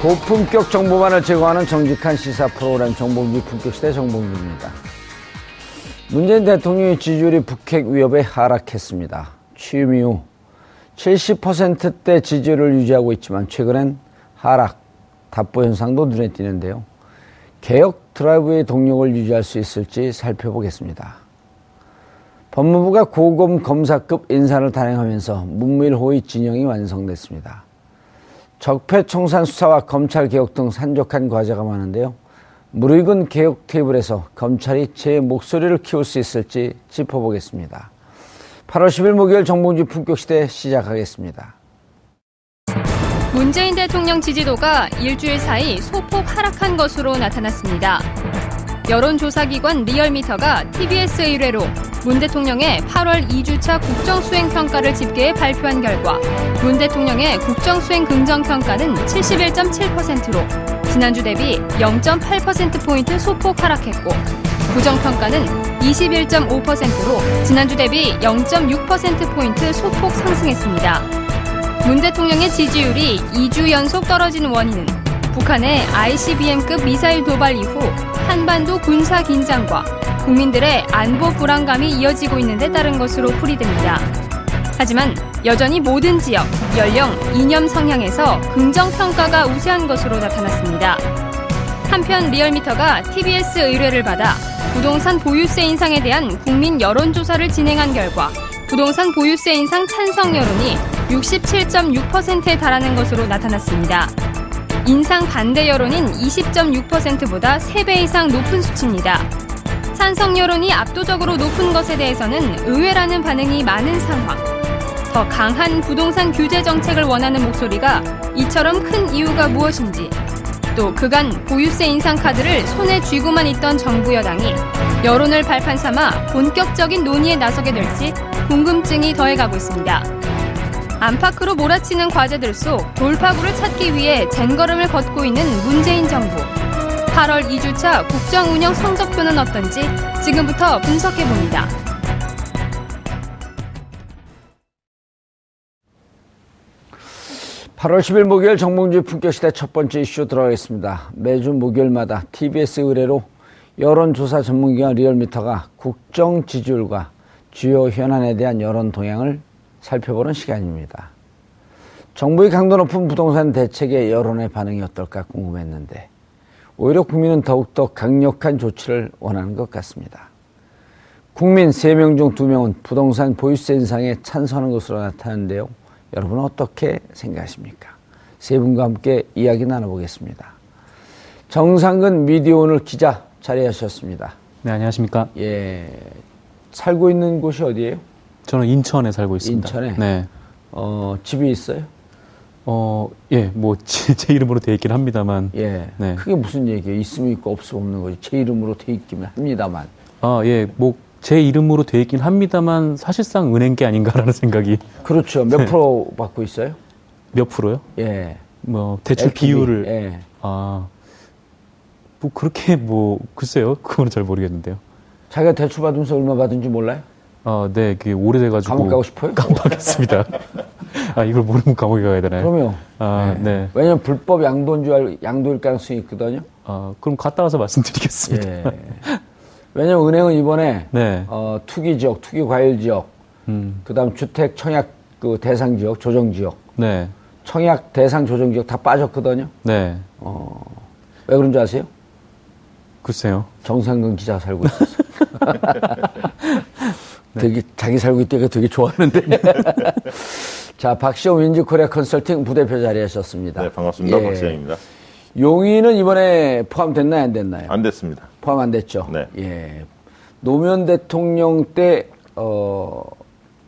고품격 정보만을 제공하는 정직한 시사 프로그램 정봉주 품격시대 정봉주입니다. 문재인 대통령의 지지율이 북핵 위협에 하락했습니다. 취임 이후 70%대 지지율을 유지하고 있지만 최근엔 하락, 답보 현상도 눈에 띄는데요. 개혁 드라이브의 동력을 유지할 수 있을지 살펴보겠습니다. 법무부가 고검 검사급 인사를 단행하면서 문밀호의 진영이 완성됐습니다. 적폐청산 수사와 검찰개혁 등 산적한 과제가 많은데요. 무르익은 개혁 테이블에서 검찰이 제 목소리를 키울 수 있을지 짚어보겠습니다. 8월 10일 목요일 정봉주 품격시대 시작하겠습니다. 문재인 대통령 지지도가 일주일 사이 소폭 하락한 것으로 나타났습니다. 여론조사기관 리얼미터가 TBS 의뢰로 문 대통령의 8월 2주차 국정수행평가를 집계해 발표한 결과 문 대통령의 국정수행 긍정평가는 71.7%로 지난주 대비 0.8%포인트 소폭 하락했고 부정평가는 21.5%로 지난주 대비 0.6%포인트 소폭 상승했습니다. 문 대통령의 지지율이 2주 연속 떨어진 원인은 북한의 ICBM급 미사일 도발 이후 한반도 군사 긴장과 국민들의 안보 불안감이 이어지고 있는 데 따른 것으로 풀이됩니다. 하지만 여전히 모든 지역, 연령, 이념 성향에서 긍정평가가 우세한 것으로 나타났습니다. 한편 리얼미터가 TBS 의뢰를 받아 부동산 보유세 인상에 대한 국민 여론조사를 진행한 결과 부동산 보유세 인상 찬성 여론이 67.6%에 달하는 것으로 나타났습니다. 인상 반대 여론인 20.6%보다 3배 이상 높은 수치입니다. 찬성 여론이 압도적으로 높은 것에 대해서는 의외라는 반응이 많은 상황. 더 강한 부동산 규제 정책을 원하는 목소리가 이처럼 큰 이유가 무엇인지, 또 그간 보유세 인상 카드를 손에 쥐고만 있던 정부 여당이 여론을 발판 삼아 본격적인 논의에 나서게 될지 궁금증이 더해가고 있습니다. 안팎으로 몰아치는 과제들 속 돌파구를 찾기 위해 젠걸음을 걷고 있는 문재인 정부. 8월 2주차 국정운영 성적표는 어떤지 지금부터 분석해봅니다. (8월 10일) 목요일 정봉주 품격시대 첫 번째 이슈 들어가겠습니다. 매주 목요일마다 TBS 의뢰로 여론조사 전문기관 리얼미터가 국정 지지율과 주요 현안에 대한 여론 동향을 살펴보는 시간입니다. 정부의 강도 높은 부동산 대책의 여론의 반응이 어떨까 궁금했는데 오히려 국민은 더욱더 강력한 조치를 원하는 것 같습니다. 국민 3명 중 2명은 부동산 보유세 인상에 찬성하는 것으로 나타났는데요. 여러분은 어떻게 생각하십니까? 세 분과 함께 이야기 나눠보겠습니다. 정상근 미디어오늘 기자 자리하셨습니다. 네, 안녕하십니까? 예, 살고 있는 곳이 어디예요? 저는 인천에 살고 있습니다. 인천에? 네. 집이 있어요? 예, 뭐 제 이름으로 돼 있긴 합니다만. 예. 네. 그게 무슨 얘기예요? 있으면 있고 없으면 없는 거지. 제 이름으로 돼 있긴 합니다만. 아, 예, 뭐 제 이름으로 돼 있긴 합니다만 사실상 은행 게 아닌가라는 생각이. 그렇죠. 몇 프로 받고 있어요? 몇 프로요? 예. 뭐 대출 LTV, 비율을. 예. 아. 뭐 그렇게 뭐 글쎄요. 그거는 잘 모르겠는데요. 자기가 대출 받으면서 얼마 받은지 몰라요? 아, 네. 그게 오래돼가지고. 감옥 가고 싶어요? 깜빡했습니다. 아, 이걸 모르면 감옥에 가야 되나요? 그럼요. 아, 네. 네. 왜냐면 불법 양도인 줄 알고 양도일 가능성이 있거든요. 아, 그럼 갔다 와서 말씀드리겠습니다. 예. 왜냐면 은행은 이번에 네. 투기 지역, 투기 과열 지역, 그다음 주택 청약 그 대상 지역, 조정 지역, 네. 청약 대상 조정 지역 다 빠졌거든요. 네. 왜 그런 줄 아세요? 글쎄요. 정상근 기자 살고 있었어. 되게 자기 살고 있다가 되게 좋아하는데. 자, 박시영 윈즈코리아 컨설팅 부대표 자리하셨습니다. 네, 반갑습니다. 예. 박시영입니다. 용인은 이번에 포함됐나요, 안 됐나요? 안 됐습니다. 포함 안 됐죠. 네. 예. 노무현 대통령 때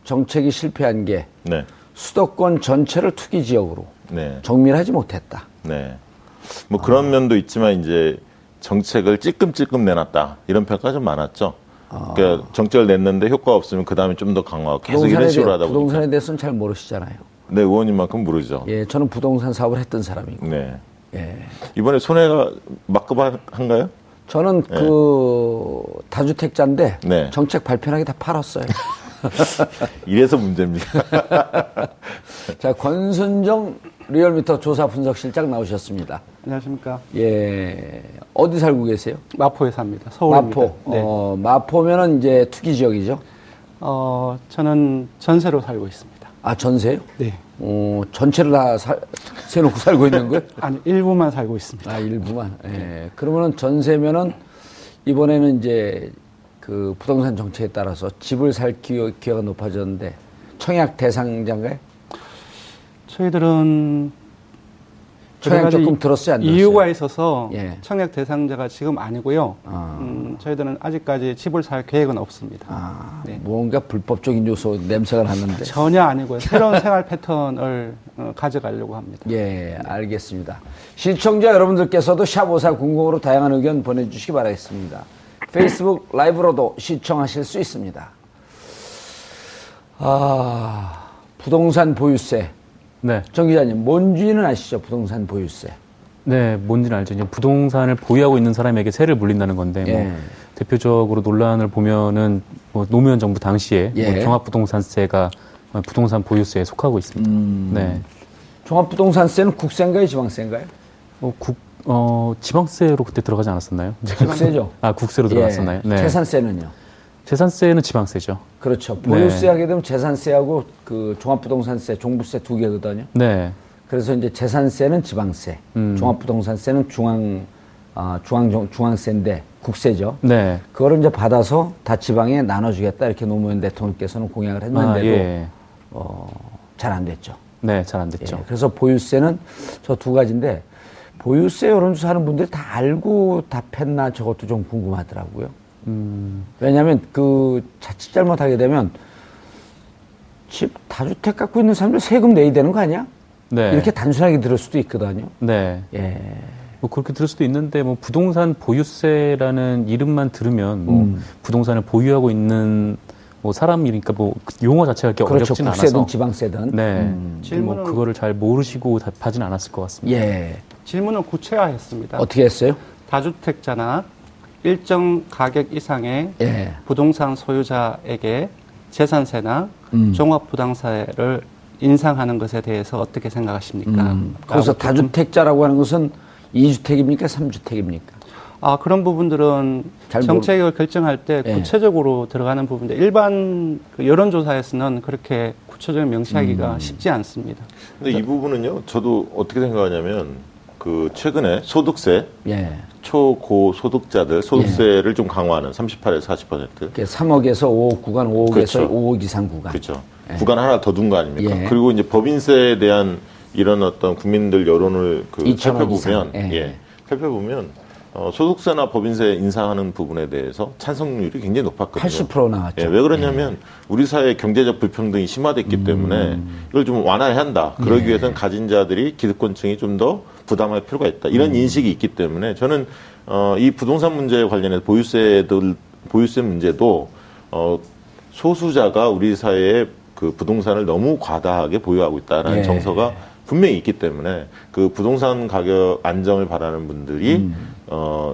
정책이 실패한 게 네. 수도권 전체를 투기 지역으로 네. 정밀하지 못했다. 네. 뭐 그런 면도 있지만 이제 정책을 찔끔찔끔 내놨다 이런 평가가 좀 많았죠. 그러니까 정책을 냈는데 효과가 없으면 그 다음에 좀 더 강화하고 계속 이런 식으로 하다 보니까. 부동산에 대해서는 잘 모르시잖아요. 네, 의원님만큼 모르죠. 예, 저는 부동산 사업을 했던 사람이고. 네. 예. 이번에 손해가 막급한가요? 저는 예. 그 다주택자인데 네. 정책 발표하기 다 팔았어요. 이래서 문제입니다. 자, 권순정 리얼미터 조사 분석실장 나오셨습니다. 안녕하십니까? 예, 어디 살고 계세요? 마포에 삽니다. 서울입니다. 마포. 네. 마포면은 이제 투기 지역이죠? 저는 전세로 살고 있습니다. 아, 전세요? 네. 전체를 다 세놓고 살고 있는 거예요? 아니, 일부만 살고 있습니다. 아, 일부만. 예. 네. 그러면은 전세면은 이번에는 이제 그 부동산 정책에 따라서 집을 살 기회가 높아졌는데 청약 대상자인가요? 저희들은 청약 조금 들었어요, 안 들었어요? 이유가 있어서 예. 청약 대상자가 지금 아니고요. 아. 저희들은 아직까지 집을 살 계획은 없습니다. 아, 네. 뭔가 불법적인 요소 냄새가 나는데 전혀 아니고요. 새로운 생활 패턴을 가져가려고 합니다. 예, 알겠습니다. 시청자 여러분들께서도 #5400으로 다양한 의견 보내주시기 바라겠습니다. 페이스북 라이브로도 시청하실 수 있습니다. 아, 부동산 보유세. 네. 정 기자님, 뭔지는 아시죠? 부동산 보유세. 네, 뭔지는 알죠. 이제 부동산을 보유하고 있는 사람에게 세를 물린다는 건데, 예. 뭐 대표적으로 논란을 보면은 뭐 노무현 정부 당시에 예. 뭐 종합부동산세가 부동산 보유세에 속하고 있습니다. 네. 종합부동산세는 국세인가요, 지방세인가요? 지방세로 그때 들어가지 않았었나요? 국세죠. 아, 국세로 들어갔었나요? 예. 네. 재산세는요? 재산세는 지방세죠. 그렇죠. 보유세 네. 하게 되면 재산세하고 그 종합부동산세, 종부세 두 개거든요. 네. 그래서 이제 재산세는 지방세, 종합부동산세는 중앙세인데 국세죠. 네. 그거를 이제 받아서 다 지방에 나눠주겠다 이렇게 노무현 대통령께서는 공약을 했는데도 아, 예. 잘 안 됐죠. 네, 잘 안 됐죠. 예. 그래서 보유세는 저 두 가지인데 보유세 여론조사 하는 분들이 다 알고 답했나 저것도 좀 궁금하더라고요. 왜냐면 그 자칫 잘못하게 되면 집 다주택 갖고 있는 사람들 세금 내야 되는 거 아니야? 네. 이렇게 단순하게 들을 수도 있거든요. 네. 예. 뭐 그렇게 들을 수도 있는데 뭐 부동산 보유세라는 이름만 들으면 뭐 부동산을 보유하고 있는 뭐 사람이니까 뭐 용어 자체가 그렇게 어렵진 않아서. 그렇죠. 국세든 지방세든. 네. 질문은 뭐 그거를 잘 모르시고 답하진 않았을 것 같습니다. 예. 질문은 구체화했습니다. 어떻게 했어요? 다주택자나 일정 가격 이상의 예. 부동산 소유자에게 재산세나 종합부동산세를 인상하는 것에 대해서 어떻게 생각하십니까? 그래서 다주택자라고 하는 것은 2주택입니까? 3주택입니까? 아, 그런 부분들은 정책을 결정할 때 예. 구체적으로 들어가는 부분인데 일반 그 여론조사에서는 그렇게 구체적인 명시하기가 쉽지 않습니다. 근데 이 부분은요, 저도 어떻게 생각하냐면 그 최근에 소득세 예. 초고소득자들 소득세를 예. 좀 강화하는 38에서 40% 3억에서 5억 구간 5억에서 그렇죠. 5억 이상 구간 그렇죠. 예. 구간 하나 더 둔 거 아닙니까? 예. 그리고 이제 법인세에 대한 이런 어떤 국민들 여론을 그 살펴보면 예. 예. 살펴보면 소득세나 법인세 인상하는 부분에 대해서 찬성률이 굉장히 높았거든요. 80% 나왔죠. 예, 왜 그러냐면 우리 사회의 경제적 불평등이 심화됐기 때문에 이걸 좀 완화해야 한다. 그러기 위해서는 가진 자들이 기득권층이 좀 더 부담할 필요가 있다. 이런 인식이 있기 때문에 저는 이 부동산 문제에 관련해서 보유세 문제도 소수자가 우리 사회의 그 부동산을 너무 과다하게 보유하고 있다라는 정서가 분명히 있기 때문에 그 부동산 가격 안정을 바라는 분들이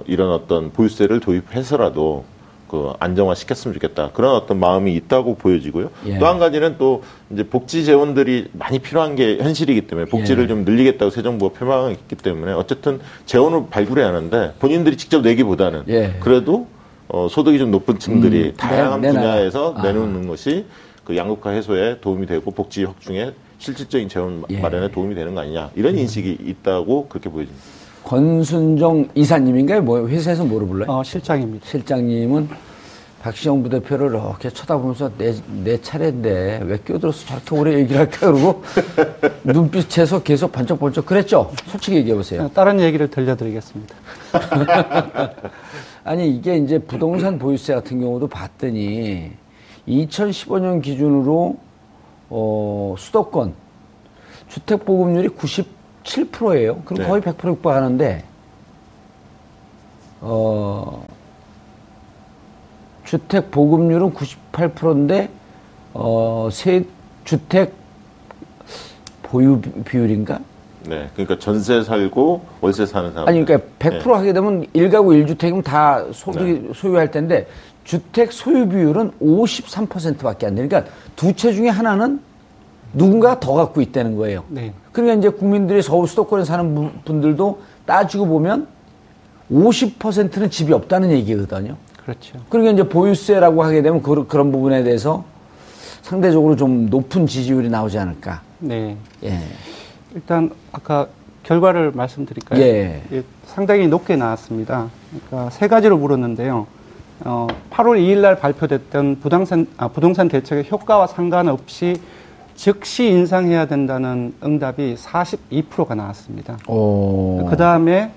이런 어떤 보유세를 도입해서라도 그 안정화 시켰으면 좋겠다. 그런 어떤 마음이 있다고 보여지고요. 예. 또 한 가지는 또 이제 복지 재원들이 많이 필요한 게 현실이기 때문에 복지를 좀 늘리겠다고 새 정부가 표방했기 때문에 어쨌든 재원을 발굴해야 하는데 본인들이 직접 내기보다는 그래도 소득이 좀 높은 층들이 다양한 분야에서 내놓는 것이 그 양극화 해소에 도움이 되고 복지 확충에 실질적인 재원 마련에 도움이 되는 거 아니냐. 이런 인식이 있다고 그렇게 보여집니다. 권순정 이사님인가요? 뭐 회사에서 뭐로 불러요? 실장입니다. 실장님은 박시영 부대표를 이렇게 쳐다보면서 내 차례인데 왜 껴들어서 저렇게 오래 얘기를 할까 그러고 눈빛에서 계속 번쩍번쩍 그랬죠? 솔직히 얘기해보세요. 다른 얘기를 들려드리겠습니다. 아니 이게 이제 부동산 보유세 같은 경우도 봤더니 2015년 기준으로 수도권 주택 보급률이 97%예요. 그럼 거의 100% 육박하는데 주택 보급률은 98%인데 세 주택 보유 비율인가? 네. 그러니까 전세 살고 월세 사는 사람. 아니 그러니까 100% 하게 되면 1가구 1주택이면 다 소유할 텐데 주택 소유 비율은 53%밖에 안 돼요. 그러니까 두 채 중에 하나는 누군가가 더 갖고 있다는 거예요. 네. 그러니까 이제 국민들이 서울 수도권에 사는 분들도 따지고 보면 50%는 집이 없다는 얘기거든요. 그렇죠. 그러니까 이제 보유세라고 하게 되면 그런 부분에 대해서 상대적으로 좀 높은 지지율이 나오지 않을까. 네. 예. 일단 아까 결과를 말씀드릴까요? 예. 예, 상당히 높게 나왔습니다. 그러니까 세 가지로 물었는데요. 8월 2일 날 발표됐던 부동산 대책의 효과와 상관없이 즉시 인상해야 된다는 응답이 42%가 나왔습니다. 그 다음에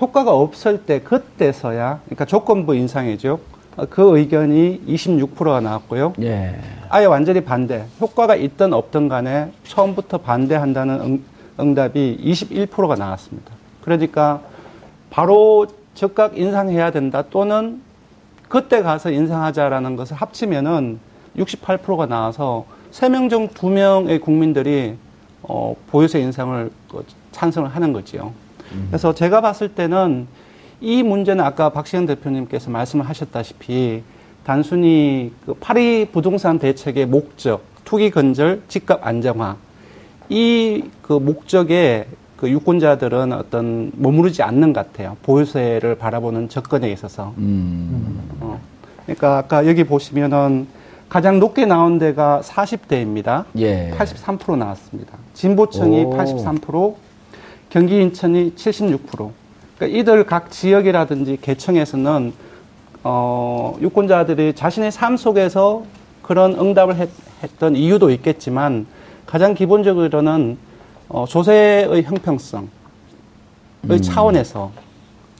효과가 없을 때 그때서야 그러니까 조건부 인상이죠. 그 의견이 26%가 나왔고요. 예. 아예 완전히 반대. 효과가 있든 없든 간에 처음부터 반대한다는 응답이 21%가 나왔습니다. 그러니까 바로 즉각 인상해야 된다 또는 그때 가서 인상하자라는 것을 합치면은 68%가 나와서 3명 중 2명의 국민들이 보유세 인상을 찬성을 하는 거지요. 그래서 제가 봤을 때는 이 문제는 아까 박시영 대표님께서 말씀을 하셨다시피 단순히 그 파리 부동산 대책의 목적, 투기 건절, 집값 안정화 이 그 목적에 그 유권자들은 어떤 머무르지 않는 것 같아요. 보유세를 바라보는 접근에 있어서. 그러니까 아까 여기 보시면은 가장 높게 나온 데가 40대입니다. 예. 83% 나왔습니다. 진보층이 83%, 경기 인천이 76%. 그러니까 이들 각 지역이라든지 계층에서는 유권자들이 자신의 삶 속에서 그런 응답을 했던 이유도 있겠지만 가장 기본적으로는 조세의 형평성의 차원에서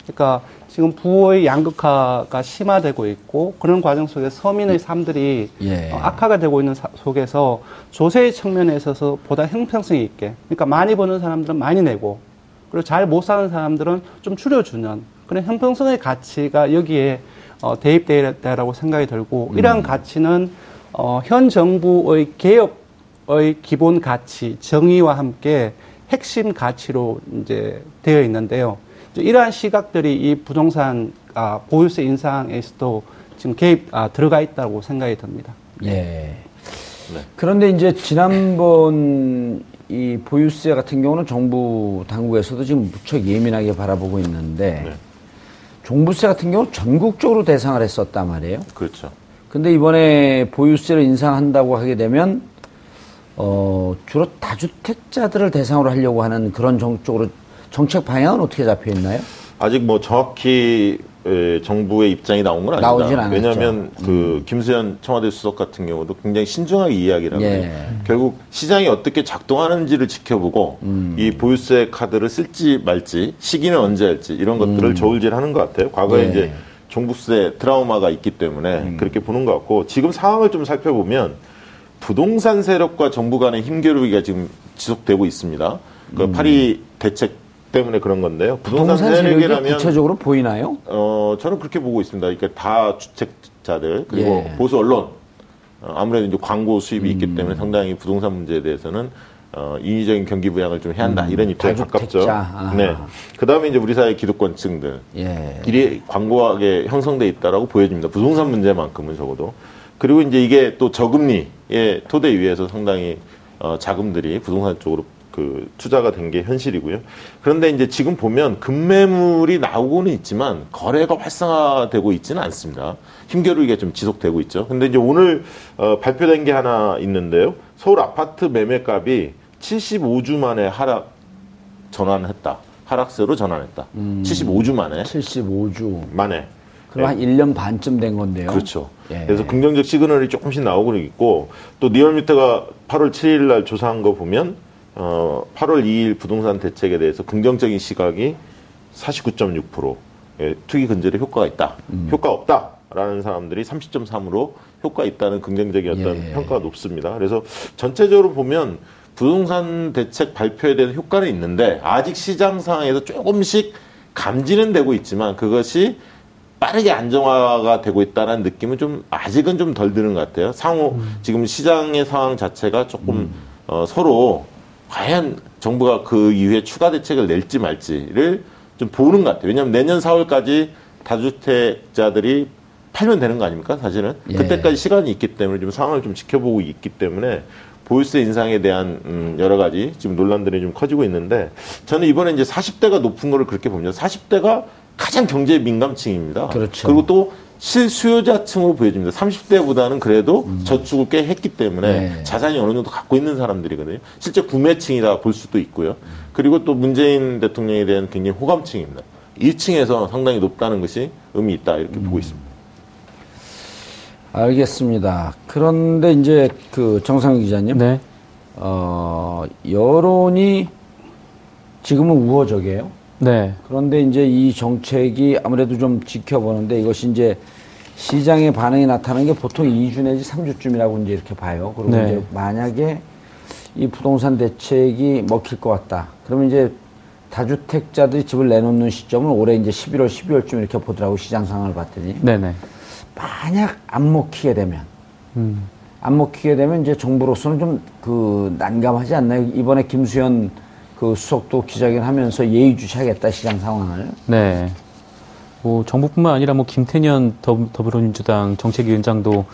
그러니까 지금 부의 양극화가 심화되고 있고 그런 과정 속에 서민의 삶들이 악화가 되고 있는 속에서 조세의 측면에 있어서 보다 형평성이 있게 그러니까 많이 버는 사람들은 많이 내고 그리고 잘 못 사는 사람들은 좀 줄여주는 그런 형평성의 가치가 여기에 대입되어야 했다라고 생각이 들고 이러한 가치는 현 정부의 개혁의 기본 가치, 정의와 함께 핵심 가치로 이제 되어 있는데요. 이러한 시각들이 이 부동산 보유세 인상에서도 지금 들어가 있다고 생각이 듭니다. 예. 네. 그런데 이제 지난번 이 보유세 같은 경우는 정부 당국에서도 지금 무척 예민하게 바라보고 있는데 종부세 같은 경우 전국적으로 대상을 했었단 말이에요. 그렇죠. 근데 이번에 보유세를 인상한다고 하게 되면 주로 다주택자들을 대상으로 하려고 하는 그런 정책으로 정책 방향은 어떻게 잡혀 있나요? 아직 뭐 정확히 정부의 입장이 나온 건 아니다. 왜냐하면 그 김수현 청와대 수석 같은 경우도 굉장히 신중하게 이야기를 하는데 결국 시장이 어떻게 작동하는지를 지켜보고 이 보유세 카드를 쓸지 말지 시기는 언제 할지 이런 것들을 저울질하는 것 같아요. 과거에 이제 종부세 트라우마가 있기 때문에 그렇게 보는 것 같고 지금 상황을 좀 살펴보면 부동산 세력과 정부 간의 힘겨루기가 지금 지속되고 있습니다. 그러니까 파리 대책 때문에 그런 건데요. 부동산 세력이라면 구체적으로 보이나요? 저는 그렇게 보고 있습니다. 그러니까 다 주택자들 그리고 보수 언론 아무래도 이제 광고 수입이 있기 때문에 상당히 부동산 문제에 대해서는 인위적인 경기 부양을 좀 해야 한다 이런 입장에 가깝죠. 네. 그다음에 이제 우리 사회 기득권층들 길이 광고하게 형성돼 있다라고 보여집니다. 부동산 문제만큼은 적어도. 그리고 이제 이게 또 저금리의 토대 위에서 상당히 자금들이 부동산 쪽으로 그 투자가 된 게 현실이고요. 그런데 이제 지금 보면 급매물이 나오고는 있지만 거래가 활성화되고 있지는 않습니다. 힘겨루기가 좀 지속되고 있죠. 근데 이제 오늘 발표된 게 하나 있는데요. 서울 아파트 매매값이 75주 만에 하락세로 전환했다. 75주 만에. 그럼 한 1년 반쯤 된 건데요. 그렇죠. 예. 그래서 긍정적 시그널이 조금씩 나오고 있고 또 리얼미터가 8월 7일 날 조사한 거 보면 8월 2일 부동산 대책에 대해서 긍정적인 시각이 49.6%, 투기 근절에 효과가 있다, 효과 없다라는 사람들이 30.3%로 효과 있다는 긍정적인 어떤 평가가 높습니다. 그래서 전체적으로 보면 부동산 대책 발표에 대한 효과는 있는데 아직 시장 상황에서 조금씩 감지는 되고 있지만 그것이 빠르게 안정화가 되고 있다는 느낌은 좀 아직은 좀 덜 드는 것 같아요. 상호 지금 시장의 상황 자체가 조금 서로 과연 정부가 그 이후에 추가 대책을 낼지 말지를 좀 보는 것 같아요. 왜냐하면 내년 4월까지 다주택자들이 팔면 되는 거 아닙니까? 사실은. 그때까지 시간이 있기 때문에 좀 상황을 좀 지켜보고 있기 때문에 보유세 인상에 대한 여러 가지 지금 논란들이 좀 커지고 있는데 저는 이번에 이제 40대가 높은 거를 그렇게 봅니다. 40대가 가장 경제 민감층입니다. 그렇죠. 그리고 또 실수요자층으로 보여집니다. 30대보다는 그래도 저축을 꽤 했기 때문에 자산이 어느 정도 갖고 있는 사람들이거든요. 실제 구매층이라 볼 수도 있고요. 그리고 또 문재인 대통령에 대한 굉장히 호감층입니다. 1층에서 상당히 높다는 것이 의미 있다 이렇게 보고 있습니다. 알겠습니다. 그런데 이제 그 정상근 기자님, 네. 여론이 지금은 우호적이에요. 네. 그런데 이제 이 정책이 아무래도 좀 지켜보는데 이것이 이제 시장의 반응이 나타나는 게 보통 2주 내지 3주쯤이라고 이제 이렇게 봐요. 그리고 이제 만약에 이 부동산 대책이 먹힐 것 같다. 그러면 이제 다주택자들이 집을 내놓는 시점은 올해 이제 11월, 12월쯤 이렇게 보더라고 시장 상황을 봤더니. 네네. 만약 안 먹히게 되면, 이제 정부로서는 좀 그 난감하지 않나요? 이번에 김수현 그 수석도 기자회견하면서 예의주시하겠다 시장 상황을. 네. 뭐 정부뿐만 아니라 뭐 김태년 더불어민주당 정책위원장도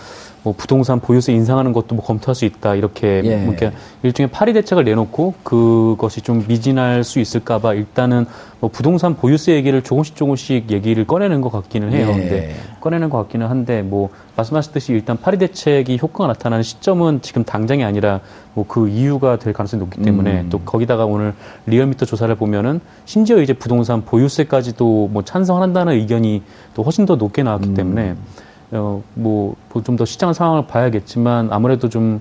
뭐 부동산 보유세 인상하는 것도 뭐 검토할 수 있다 이렇게 뭐 이렇게 일종의 파리 대책을 내놓고 그것이 좀 미진할 수 있을까봐 일단은 뭐 부동산 보유세 얘기를 조금씩 얘기를 꺼내는 것 같기는 해요. 근데 꺼내는 것 같기는 한데 뭐 말씀하셨듯이 일단 파리 대책이 효과가 나타나는 시점은 지금 당장이 아니라 뭐 그 이유가 될 가능성이 높기 때문에 또 거기다가 오늘 리얼미터 조사를 보면은 심지어 이제 부동산 보유세까지도 뭐 찬성한다는 의견이 또 훨씬 더 높게 나왔기 때문에. 뭐 좀 더 시장 상황을 봐야겠지만 아무래도 좀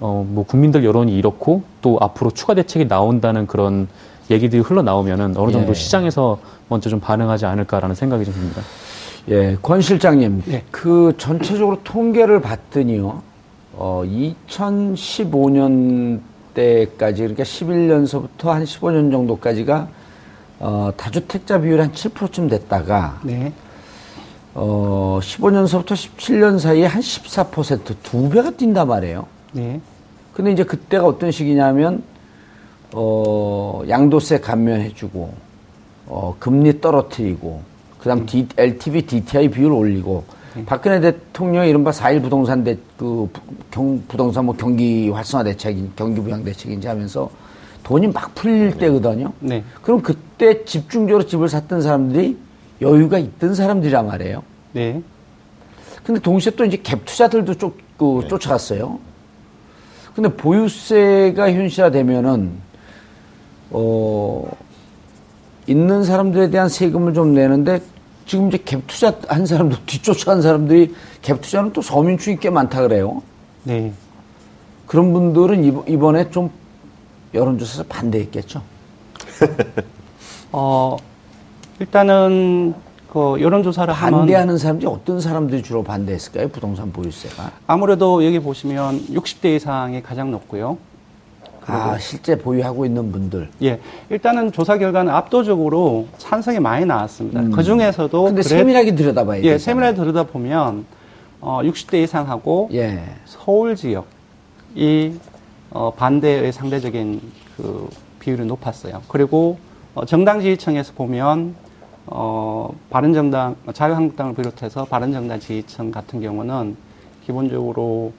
뭐 국민들 여론이 이렇고 또 앞으로 추가 대책이 나온다는 그런 얘기들이 흘러나오면은 어느 정도 시장에서 먼저 좀 반응하지 않을까라는 생각이 좀 듭니다. 예, 권 실장님, 그 전체적으로 통계를 봤더니요, 2015년 때까지 그러니까 11년서부터 한 15년 정도까지가 다주택자 비율이 한 7%쯤 됐다가. 15년서부터 17년 사이에 한 14%, 2배가 뛴단 말이에요. 네. 근데 이제 그때가 어떤 시기냐면, 양도세 감면해주고, 금리 떨어뜨리고, 그 다음 LTV, DTI 비율 올리고, 박근혜 대통령의 이른바 4.1 부동산 부동산 뭐 경기 활성화 대책인, 경기 부양 대책인지 하면서 돈이 막 풀릴 때거든요. 네. 그럼 그때 집중적으로 집을 샀던 사람들이 여유가 있던 사람들이란 말이에요. 네. 근데 동시에 또 이제 갭 투자들도 쫓아갔어요. 근데 보유세가 현실화되면은, 있는 사람들에 대한 세금을 좀 내는데 지금 이제 갭 투자 한 사람도 뒤쫓아간 사람들이 갭 투자는 또 서민층이 꽤 많다 그래요. 네. 그런 분들은 이번에 좀 여론조사에서 반대했겠죠. 일단은 그 여론조사를 반대하는 하면 사람들이 어떤 사람들이 주로 반대했을까요? 부동산 보유세가 아무래도 여기 보시면 60대 이상이 가장 높고요. 아, 실제 보유하고 있는 분들. 예, 일단은 조사 결과는 압도적으로 찬성이 많이 나왔습니다. 그 중에서도 근데 세밀하게 들여다봐야 돼요. 예, 세밀하게 들여다보면 60대 이상하고 예. 서울 지역이 반대의 상대적인 그 비율이 높았어요. 그리고 정당 지지층에서 보면 바른정당, 자유한국당을 비롯해서 바른정당 지지층 같은 경우는 기본적으로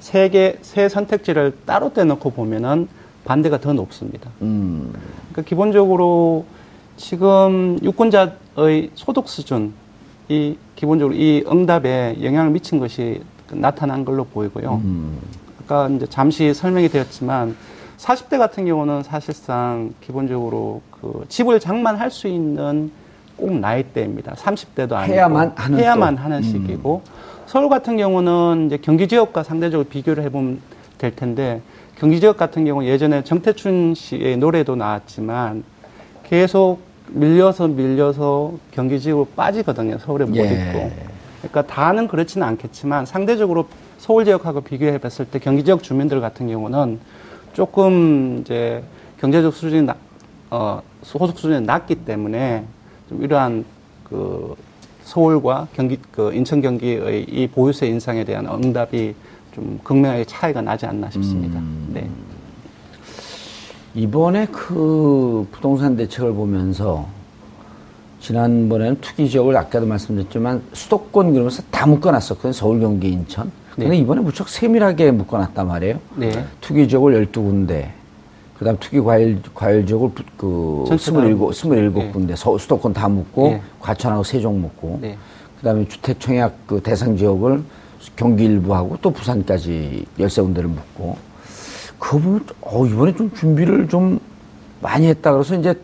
세 선택지를 따로 떼놓고 보면은 반대가 더 높습니다. 그러니까 기본적으로 지금 유권자의 소득 수준이 기본적으로 이 응답에 영향을 미친 것이 나타난 걸로 보이고요. 아까 이제 잠시 설명이 되었지만 40대 같은 경우는 사실상 기본적으로 그 집을 장만할 수 있는 꼭 나이대입니다. 30대도 아니고 해야만 하는 시기고. 서울 같은 경우는 이제 경기 지역과 상대적으로 비교를 해보면 될 텐데, 경기 지역 같은 경우 예전에 정태춘 씨의 노래도 나왔지만 계속 밀려서 경기 지역으로 빠지거든요. 서울에 못 있고. 그러니까 다는 그렇지는 않겠지만 상대적으로 서울 지역하고 비교해 봤을 때 경기 지역 주민들 같은 경우는 조금 이제 경제적 수준이 소득 수준이 낮기 때문에 좀 이러한 그 서울과 인천 경기의 이 보유세 인상에 대한 응답이 좀 극명하게 차이가 나지 않나 싶습니다. 네. 이번에 그 부동산 대책을 보면서 지난번에는 투기 지역을 아까도 말씀드렸지만 수도권 그러면서 다 묶어놨었거든요. 서울, 경기, 인천. 네. 근데 이번에 무척 세밀하게 묶어놨단 말이에요. 네. 투기 지역을 12군데. 그 다음 투기 과열 지역을 27군데, 네. 수도권 다 묶고, 네. 과천하고 세종 묶고, 네. 그 다음에 주택청약 그 대상 지역을 경기 일부하고 또 부산까지 13군데를 묶고, 그거 보면, 이번에 좀 준비를 좀 많이 했다. 그래서 이제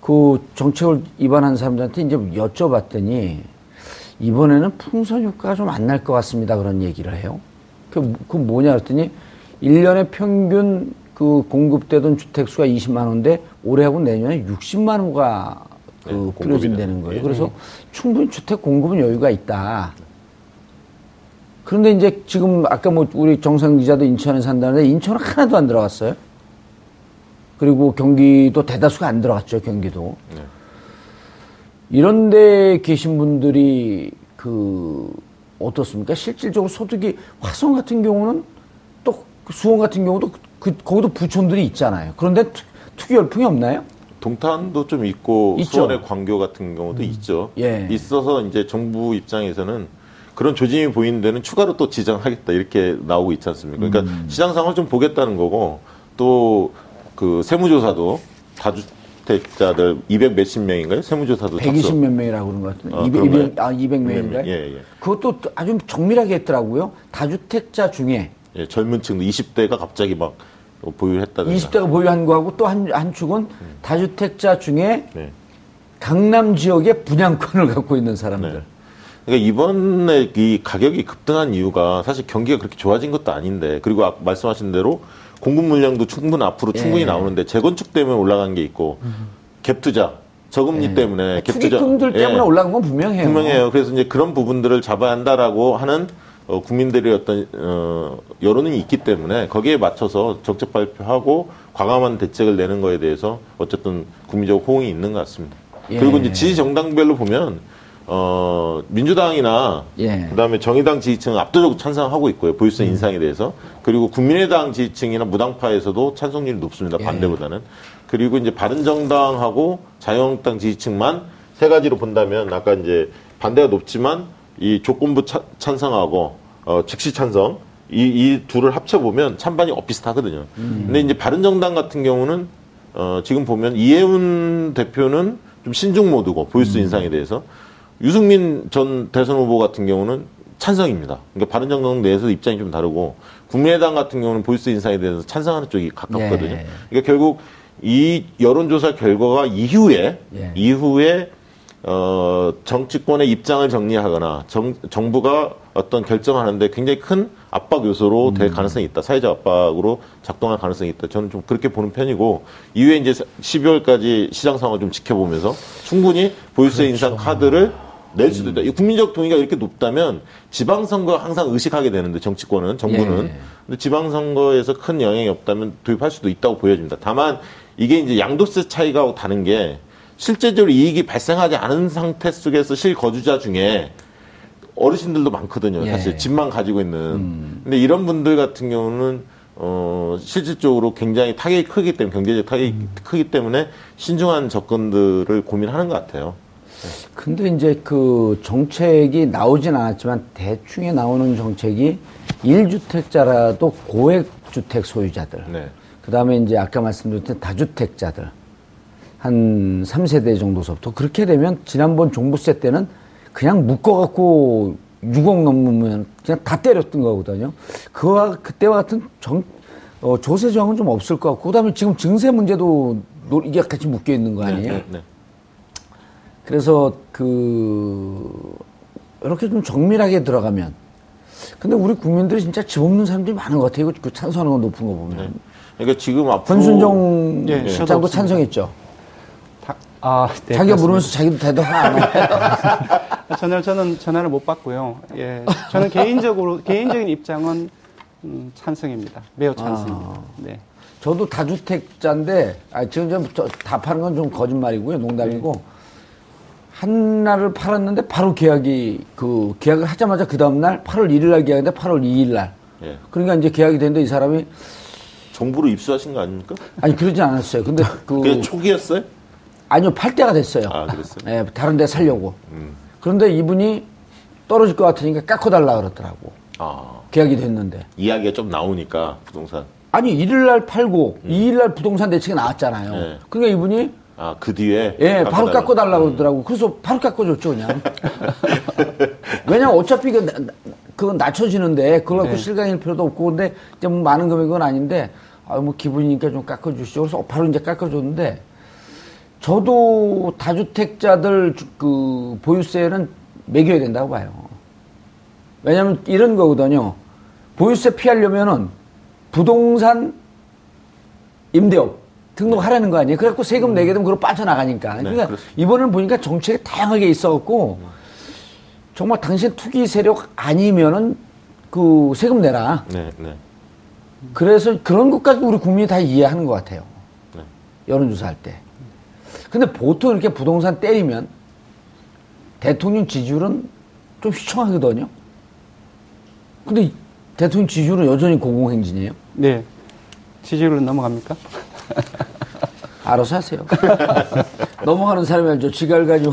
그 정책을 입안한 사람들한테 이제 여쭤봤더니, 이번에는 풍선 효과가 좀 안 날 것 같습니다. 그런 얘기를 해요. 그 뭐냐 그랬더니, 1년에 평균 그 공급되던 주택수가 20만 호인데 올해하고 내년에 60만 호가 그 뿌려진다는 거예요. 그래서 충분히 주택 공급은 여유가 있다. 그런데 이제 지금 아까 뭐 우리 정상 기자도 인천에 산다는데 인천은 하나도 안 들어갔어요. 그리고 경기도 대다수가 안 들어갔죠. 경기도. 이런 데 계신 분들이 그 어떻습니까? 실질적으로 소득이 화성 같은 경우는 또 수원 같은 경우도 거기도 부촌들이 있잖아요. 그런데 투기 열풍이 없나요? 동탄도 좀 있고, 있죠. 수원의 광교 같은 경우도 있죠. 예. 있어서 이제 정부 입장에서는 그런 조짐이 보이는 데는 추가로 또 지정하겠다 이렇게 나오고 있지 않습니까? 그러니까 시장 상황을 좀 보겠다는 거고, 또 그 세무조사도 다주택자들 200 몇십 명인가요? 세무조사도 120 몇 명이라고 그런 것 같은데. 200 명인가요? 예, 예. 그것도 아주 정밀하게 했더라고요. 다주택자 중에. 예, 젊은 층도 20대가 갑자기 막 보유했다든가. 20대가 보유한 거하고 또 한 축은 다주택자 중에 네. 강남 지역의 분양권을 갖고 있는 사람들. 네. 그러니까 이번에 이 가격이 급등한 이유가 사실 경기가 그렇게 좋아진 것도 아닌데, 그리고 말씀하신 대로 공급 물량도 충분히 나오는데 재건축 때문에 올라간 게 있고 갭 투자. 저금리 때문에 갭 투자. 투기꾼들 때문에 올라간 건 분명해요. 분명해요. 그래서 이제 그런 부분들을 잡아야 한다라고 하는 국민들의 어떤 여론이 있기 때문에 거기에 맞춰서 정책 발표하고 과감한 대책을 내는 거에 대해서 어쨌든 국민적 호응이 있는 것 같습니다. 예. 그리고 이제 지지 정당별로 보면 민주당이나 예. 그다음에 정의당 지지층은 압도적으로 찬성하고 있고요. 보유세 인상에 대해서. 그리고 국민의당 지지층이나 무당파에서도 찬성률이 높습니다. 반대보다는. 예. 그리고 이제 바른정당하고 자유한국당 지지층만 세 가지로 본다면 아까 이제 반대가 높지만 이 조건부 찬성하고 즉시 찬성 이 둘을 합쳐보면 찬반이 비슷하거든요. 근데 이제 바른정당 같은 경우는 지금 보면 이해운 대표는 좀 신중 모드고 보유세 인상에 대해서 유승민 전 대선 후보 같은 경우는 찬성입니다. 그러니까 바른정당 내에서 입장이 좀 다르고 국민의당 같은 경우는 보유세 인상에 대해서 찬성하는 쪽이 가깝거든요. 예. 그러니까 결국 이 여론조사 결과가 이후에 정치권의 입장을 정리하거나 정부가 어떤 결정하는데 굉장히 큰 압박 요소로 될 가능성이 있다. 사회적 압박으로 작동할 가능성이 있다. 저는 좀 그렇게 보는 편이고, 이후에 이제 12월까지 시장 상황을 좀 지켜보면서 충분히 보유세 인상 카드를 낼 수도 있다. 이 국민적 동의가 이렇게 높다면 지방선거 항상 의식하게 되는데, 정치권은, 정부는. 예. 근데 지방선거에서 큰 영향이 없다면 도입할 수도 있다고 보여집니다. 다만 이게 이제 양도세 차이가 다른 게, 실제적으로 이익이 발생하지 않은 상태 속에서 실거주자 중에 어르신들도 많거든요. 사실 집만 가지고 있는. 근데 이런 분들 같은 경우는 실질적으로 굉장히 타격이 크기 때문에, 경제적 타격이 크기 때문에 신중한 접근들을 고민하는 것 같아요. 근데 이제 그 정책이 나오진 않았지만 대충에 나오는 정책이 1주택자라도 고액주택 소유자들, 네. 그 다음에 이제 아까 말씀드렸던 다주택자들 한 3세대 정도서부터, 그렇게 되면 지난번 종부세 때는 그냥 묶어갖고 6억 넘으면 그냥 다 때렸던 거거든요. 그때와 같은 조세 저항은 좀 없을 것 같고, 그 다음에 지금 증세 문제도 이게 같이 묶여 있는 거 아니에요? 네, 네. 그래서 이렇게 좀 정밀하게 들어가면, 근데 우리 국민들이 진짜 집 없는 사람들이 많은 것 같아요. 이거 찬성하는 건 높은 거 보면. 네. 그러니까 지금 앞으로 권순정 시장도 찬성했죠. 네, 자기가 물으면서 자기도 대답 안 하네요. 저는 전화를 못 받고요. 예, 저는 개인적인 입장은 찬성입니다. 매우 찬성입니다. 네. 저도 다주택자인데, 지금 다 파는 건 좀 거짓말이고요, 농담이고. 네. 하나를 팔았는데 바로 계약을 하자마자 그 다음날 8월 1일날 계약인데 8월 2일날. 예. 그러니까 이제 계약이 됐는데 이 사람이 정부로 입수하신 거 아닙니까? 아니, 그러진 않았어요. 근데 그게 초기였어요? 아니요, 팔 때가 됐어요. 아, 그랬어요? 예, 다른 데 살려고. 그런데 이분이 떨어질 것 같으니까 깎아달라 그러더라고. 아. 계약이 됐는데. 이야기가 좀 나오니까, 부동산. 아니, 1일날 팔고, 2일날 부동산 대책이 나왔잖아요. 예. 그러니까 이분이. 아, 그 뒤에? 예, 바로 깎아달라고 그러더라고. 그래서 바로 깎아줬죠, 그냥. 왜냐면 어차피 그건 낮춰지는데, 그걸 갖고 실감일 필요도 없고, 근데 좀 많은 금액은 아닌데, 기분이니까 좀 깎아주시죠. 그래서 바로 이제 깎아줬는데, 저도 다주택자들 보유세는 매겨야 된다고 봐요. 왜냐면 이런 거거든요. 보유세 피하려면은 부동산 임대업 등록하라는 거 아니에요. 그래갖고 세금 내게 되면 그걸 빠져나가니까. 네, 그러니까 그렇습니다. 이번에는 보니까 정책이 다양하게 있어갖고, 정말 당신 투기 세력 아니면은 세금 내라. 네, 네. 그래서 그런 것까지 우리 국민이 다 이해하는 것 같아요. 네. 여론조사할 때. 근데 보통 이렇게 부동산 때리면 대통령 지지율은 좀 휘청하거든요. 근데 대통령 지지율은 여전히 고공행진이에요? 네. 지지율은 넘어갑니까? 알아서 하세요. 넘어가는 사람이 알죠. 지갈 가지고.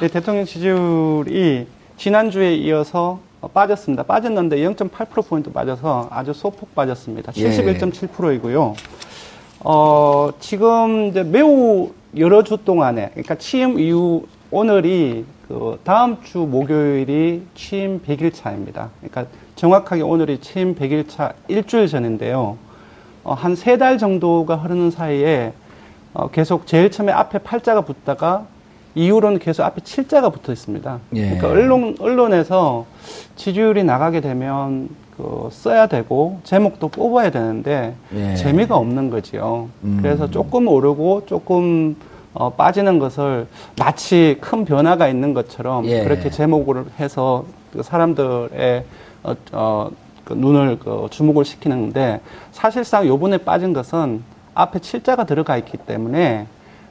네, 대통령 지지율이 지난주에 이어서 빠졌습니다. 빠졌는데 0.8%포인트 빠져서 아주 소폭 빠졌습니다. 71.7%이고요. 지금 이제 매우 여러 주 동안에, 그러니까 취임 이후 오늘이 다음 주 목요일이 취임 100일 차입니다. 그러니까 정확하게 오늘이 취임 100일 차 일주일 전인데요. 한 세 달 정도가 흐르는 사이에 계속 제일 처음에 앞에 8자가 붙다가 이후로는 계속 앞에 7자가 붙어 있습니다. 예. 그러니까 언론에서 지지율이 나가게 되면 써야 되고 제목도 뽑아야 되는데 재미가 없는 거지요. 그래서 조금 오르고 조금 빠지는 것을 마치 큰 변화가 있는 것처럼 그렇게 제목을 해서 사람들의 눈을 주목을 시키는데, 사실상 요번에 빠진 것은 앞에 7자가 들어가 있기 때문에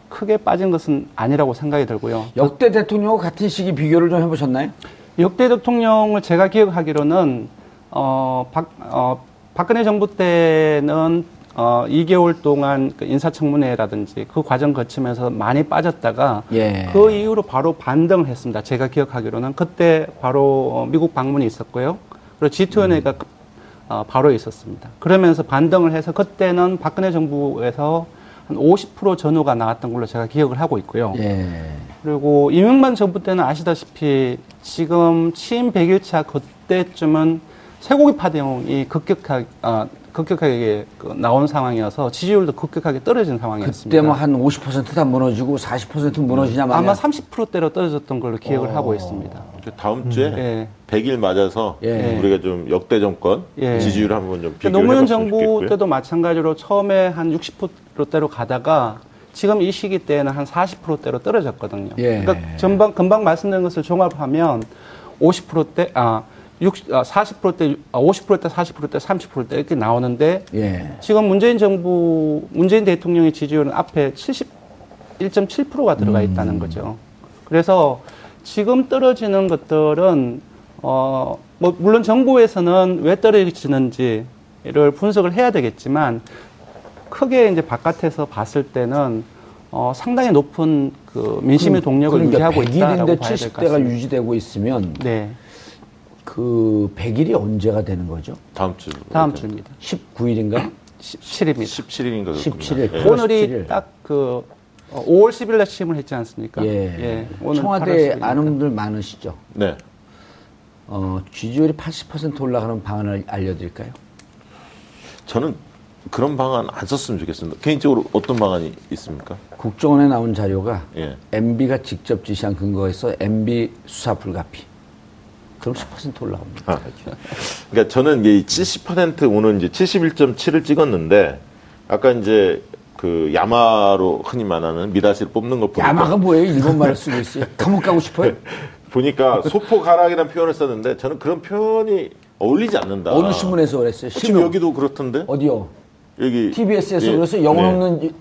크게 빠진 것은 아니라고 생각이 들고요. 역대 대통령과 같은 시기 비교를 좀 해보셨나요? 역대 대통령을 제가 기억하기로는 박근혜 정부 때는 2개월 동안 인사청문회라든지 그 과정 거치면서 많이 빠졌다가 그 이후로 바로 반등을 했습니다. 제가 기억하기로는 그때 바로 미국 방문이 있었고요. 그리고 G20회의가 바로 있었습니다. 그러면서 반등을 해서 그때는 박근혜 정부에서 한 50% 전후가 나왔던 걸로 제가 기억을 하고 있고요. 그리고 이명박 정부 때는 아시다시피 지금 취임 100일차 그때쯤은 쇠고기 파동이 급격하게 나온 상황이어서 지지율도 급격하게 떨어진 상황이었습니다. 그때 뭐 한 50%다 무너지고 40% 무너지냐 말이야. 아마 30%대로 떨어졌던 걸로 기억을 하고 있습니다. 다음 주에 100일 맞아서 우리가 좀 역대 정권 지지율 한번 좀 비교를 해봤으면 좋겠고요. 노무현 정부 때도 마찬가지로 처음에 한 60%대로 가다가 지금 이 시기 때는 한 40%대로 떨어졌거든요. 그러니까 금방 말씀드린 것을 종합하면 50%대 40%대, 50%대, 40%대, 30%대 이렇게 나오는데 지금 문재인 대통령의 지지율은 앞에 71.7%가 들어가 있다는 거죠. 그래서 지금 떨어지는 것들은 뭐 물론 정부에서는 왜 떨어지는지를 분석을 해야 되겠지만 크게 이제 바깥에서 봤을 때는 상당히 높은 그 민심의 동력을 유지하고 있다라고 봐야 될 것 같습니다. 70대가 유지되고 있으면 그 100일이 언제가 되는 거죠? 다음 주입니다. 19일인가? 17일입니다. 17일인가? 17일. 예. 오늘이 17일. 딱 그 5월 10일 날 취임을 했지 않습니까? 오늘 청와대 아는 분들 많으시죠? 네. 지지율이 80% 올라가는 방안을 알려드릴까요? 저는 그런 방안 안 썼으면 좋겠습니다. 개인적으로 어떤 방안이 있습니까? 국정원에 나온 자료가 MB가 직접 지시한 근거에서 MB 수사 불가피. 그럼 10% 올라옵니다. 그러니까 저는 이게 70% 오는 이제 71.7을 찍었는데 아까 이제 그 야마로 흔히 말하는 미다시를 뽑는 걸 보니까 야마가 뭐예요? 일본말을 쓰고 있어요. 감옥 가고 싶어요? 보니까 소포 가락이라는 표현을 썼는데 저는 그런 표현이 어울리지 않는다. 어느 신문에서 그랬어요? 지금 여기도 그렇던데? 어디요? 여기 TBS에서 그래서 영혼 없는